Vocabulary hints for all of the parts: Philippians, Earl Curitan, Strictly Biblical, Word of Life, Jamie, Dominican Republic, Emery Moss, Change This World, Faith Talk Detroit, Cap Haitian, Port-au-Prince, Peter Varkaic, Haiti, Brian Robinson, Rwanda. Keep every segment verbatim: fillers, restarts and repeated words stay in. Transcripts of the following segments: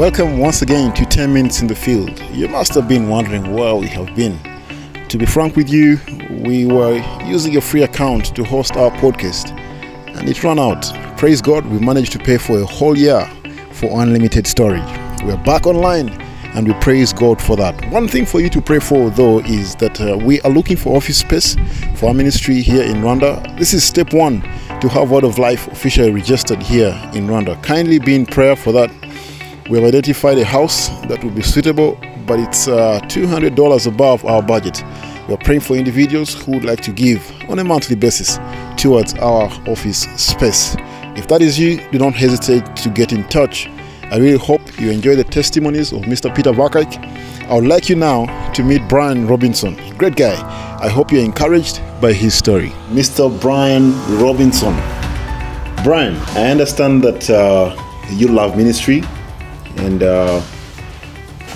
Welcome once again to ten minutes in the Field. You must have been wondering where we have been. To be frank with you, we were using a free account to host our podcast and it ran out. Praise God, we managed to pay for a whole year for unlimited storage. We're back online and we praise God for that. One thing for you to pray for though is that uh, we are looking for office space for our ministry here in Rwanda. This is step one to have Word of Life officially registered here in Rwanda. Kindly be in prayer for that. We have identified a house that will be suitable, but it's uh, two hundred dollars above our budget. We are praying for individuals who would like to give on a monthly basis towards our office space. If that is you, do not hesitate to get in touch. I really hope you enjoy the testimonies of Mister Peter Varkaic. I would like you now to meet Brian Robinson. Great guy. I hope you're encouraged by his story. Mister Brian Robinson. Brian, I understand that uh, you love ministry. And uh,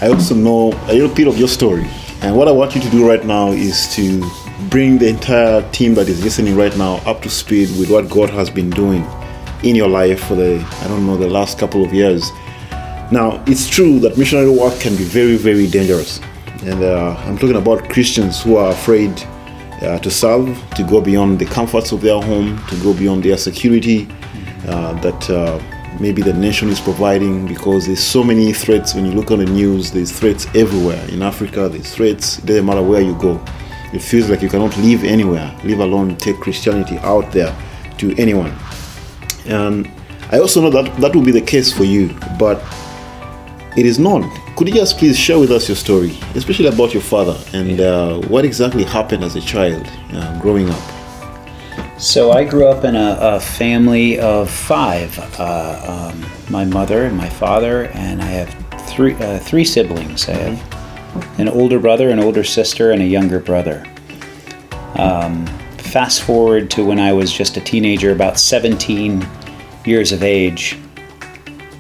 I also know a little bit of your story. And what I want you to do right now is to bring the entire team that is listening right now up to speed with what God has been doing in your life for the, I don't know, the last couple of years. Now, it's true that missionary work can be very, very dangerous. And uh, I'm talking about Christians who are afraid uh, to serve, to go beyond the comforts of their home, to go beyond their security, uh, that... Uh, maybe the nation is providing, because there's so many threats. When you look on the news, there's threats everywhere. In Africa, there's threats. It doesn't matter where you go. It feels like you cannot live anywhere, leave alone take Christianity out there to anyone. And I also know that that will be the case for you, but it is not. Could you just please share with us your story, especially about your father and uh, what exactly happened as a child uh, growing up? So I grew up in a, a family of five, uh, um, my mother and my father, and I have three uh, three siblings. I have an older brother, an older sister, and a younger brother. Um, fast forward to when I was just a teenager, about seventeen years of age,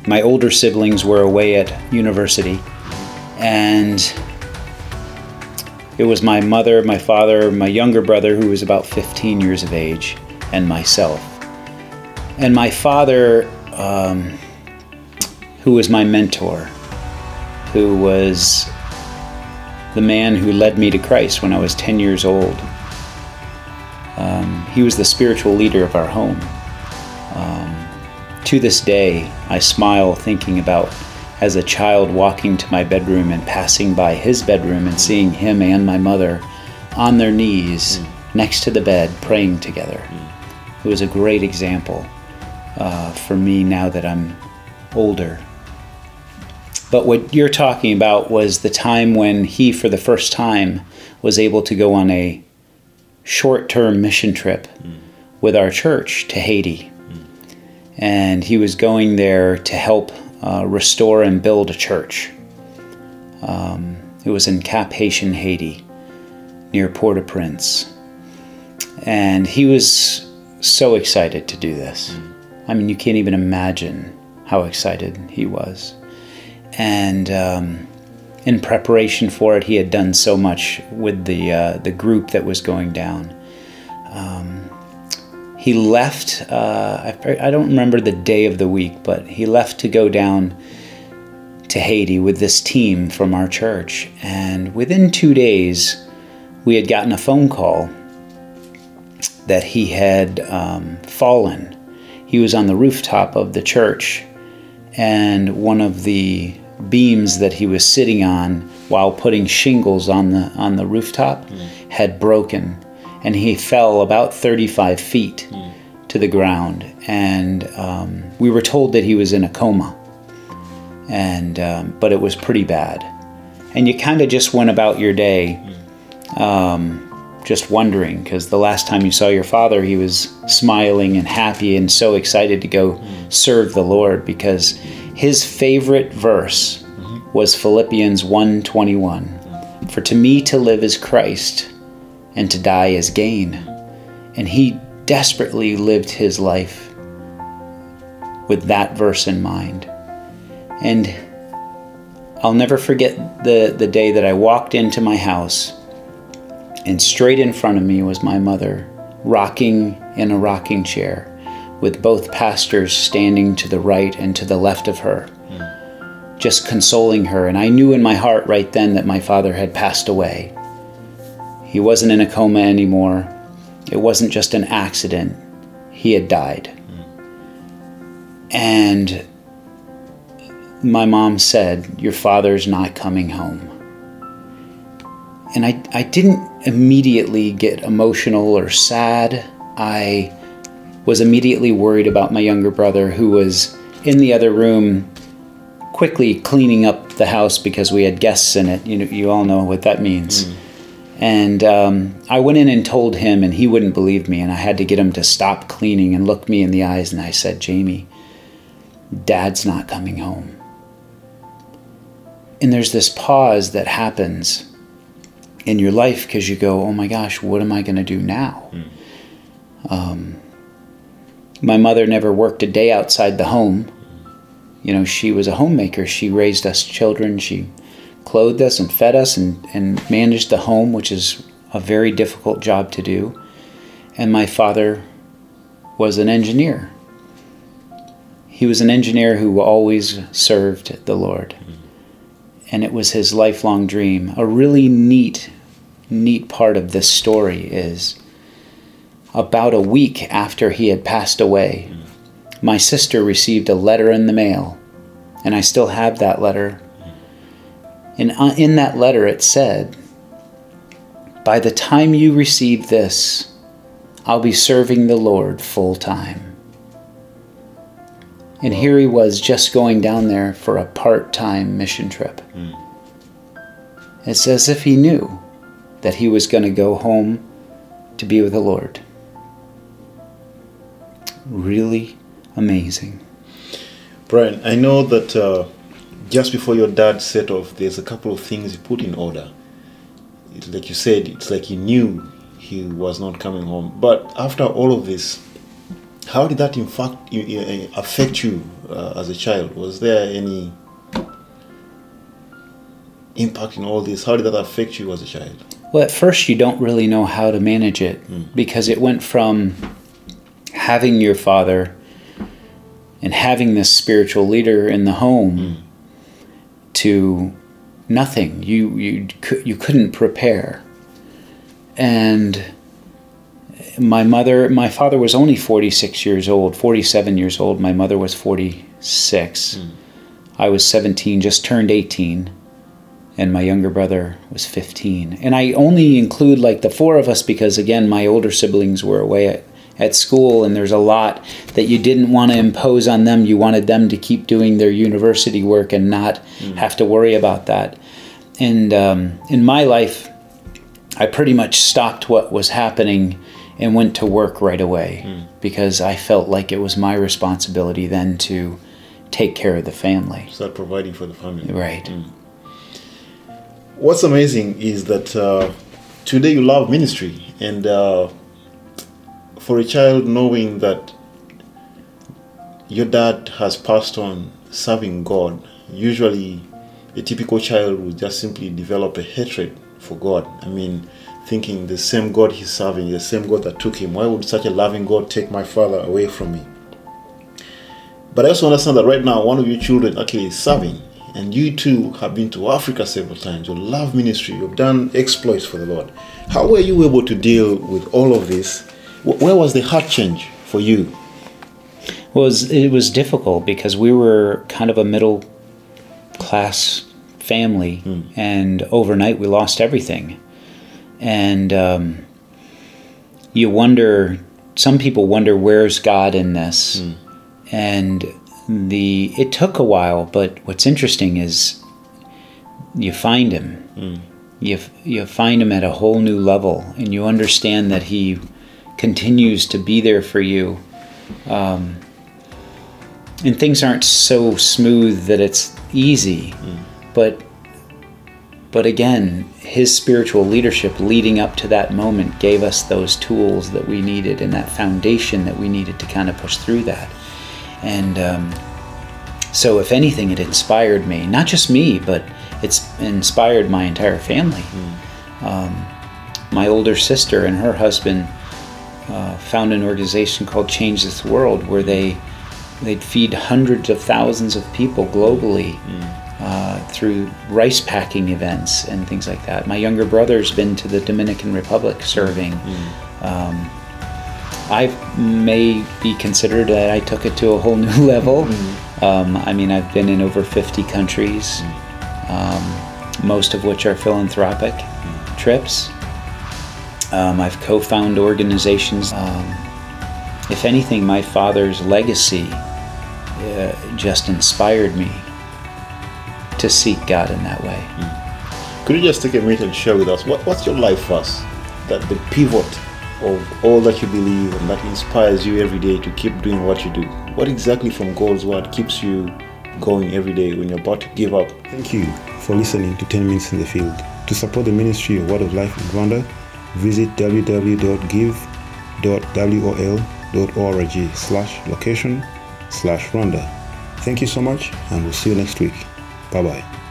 my older siblings were away at university, and it was my mother, my father, my younger brother, who was about fifteen years of age, and myself. And my father, um, who was my mentor, who was the man who led me to Christ when I was ten years old. Um, he was the spiritual leader of our home. Um, to this day, I smile thinking about as a child walking to my bedroom and passing by his bedroom and seeing him and my mother on their knees mm. next to the bed praying together. Mm. It was a great example uh, for me now that I'm older. But what you're talking about was the time when he, for the first time, was able to go on a short-term mission trip mm. with our church to Haiti. Mm. And he was going there to help Uh, restore and build a church. Um, it was in Cap Haitian, Haiti, near Port-au-Prince. And he was so excited to do this. I mean, you can't even imagine how excited he was. And um, in preparation for it, he had done so much with the, uh, the group that was going down. Um, He left, uh, I, I don't remember the day of the week, but he left to go down to Haiti with this team from our church. And within two days, we had gotten a phone call that he had um, fallen. He was on the rooftop of the church, and one of the beams that he was sitting on while putting shingles on the, on the rooftop mm. had broken. And he fell about thirty-five feet mm. to the ground. And um, we were told that he was in a coma, and um, but it was pretty bad. And you kind of just went about your day um, just wondering, because the last time you saw your father, he was smiling and happy and so excited to go mm. serve the Lord, because his favorite verse mm-hmm. was Philippians one twenty-one. For to me to live is Christ, and to die is gain. And he desperately lived his life with that verse in mind. And I'll never forget the, the day that I walked into my house, and straight in front of me was my mother, rocking in a rocking chair, with both pastors standing to the right and to the left of her, just consoling her. And I knew in my heart right then that my father had passed away. He wasn't in a coma anymore. It wasn't just an accident. He had died. And my mom said, "Your father's not coming home." And I, I didn't immediately get emotional or sad. I was immediately worried about my younger brother, who was in the other room quickly cleaning up the house because we had guests in it. You know, you all know what that means. Mm. And um, I went in and told him, and he wouldn't believe me. And I had to get him to stop cleaning and look me in the eyes. And I said, "Jamie, Dad's not coming home." And there's this pause that happens in your life because you go, "Oh my gosh, what am I going to do now?" Mm. Um, my mother never worked a day outside the home. You know, she was a homemaker. She raised us children. She clothed us and fed us and, and managed the home, which is a very difficult job to do. And my father was an engineer. He was an engineer who always served the Lord. And it was his lifelong dream. A really neat, neat part of this story is about a week after he had passed away, my sister received a letter in the mail, and I still have that letter. And in that letter it said, "By the time you receive this, I'll be serving the Lord full time." And here he was just going down there for a part-time mission trip. Mm. It's as if he knew that he was going to go home to be with the Lord. Really amazing. Brian, I know that uh, just before your dad set off, there's a couple of things you put in order. It, like you said, it's like you knew he was not coming home. But after all of this, how did that in fact affect you uh, as a child? Was there any impact in all this? How did that affect you as a child? Well, at first you don't really know how to manage it mm. because it went from having your father and having this spiritual leader in the home mm. to nothing. You you you couldn't prepare. And my mother, my father was only forty-six years old, forty-seven years old. My mother was forty-six. Mm. I was seventeen, just turned eighteen, and my younger brother was fifteen. And I only include like the four of us because, again, my older siblings were away at at school, and there's a lot that you didn't want to impose on them. You wanted them to keep doing their university work and not mm. have to worry about that. And um, in my life, I pretty much stopped what was happening and went to work right away mm. because I felt like it was my responsibility then to take care of the family. Start providing for the family. Right. Mm. What's amazing is that uh, today you love ministry, and uh, for a child, knowing that your dad has passed on serving God, usually a typical child would just simply develop a hatred for God. I mean, thinking the same God he's serving, the same God that took him, why would such a loving God take my father away from me? But I also understand that right now, one of your children actually is serving, and you too have been to Africa several times. You love ministry, you've done exploits for the Lord. How were you able to deal with all of this? Where was the heart change for you? Well, it was, it was difficult because we were kind of a middle-class family, mm. and overnight we lost everything. And um, you wonder, some people wonder, where's God in this? Mm. And the it took a while, but what's interesting is you find him. Mm. You, you find him at a whole new level, and you understand that he continues to be there for you, um, and things aren't so smooth that it's easy, mm. but but again, his spiritual leadership leading up to that moment gave us those tools that we needed and that foundation that we needed to kind of push through that. And um, so if anything, it inspired me, not just me, but it's inspired my entire family. Mm. Um, my older sister and her husband Uh, found an organization called Change This World, where they, they'd feed hundreds of thousands of people globally. Mm. through rice packing events and things like that. My younger brother's been to the Dominican Republic serving. Mm-hmm. Um, I may be considered that I took it to a whole new level. Mm-hmm. Um, I mean, I've been in over fifty countries, mm-hmm. um, most of which are philanthropic mm-hmm. trips. Um, I've co-found organizations. Um, if anything, my father's legacy uh, just inspired me to seek God in that way. Mm. Could you just take a minute and share with us, what, what's your life verse, that the pivot of all that you believe and that inspires you every day to keep doing what you do? What exactly from God's Word keeps you going every day when you're about to give up? Thank you for listening to ten Minutes in the Field. To support the ministry of Word of Life in Rwanda, visit www.give.wol.org slash location slash Rwanda. Thank you so much, and we'll see you next week. Bye-bye.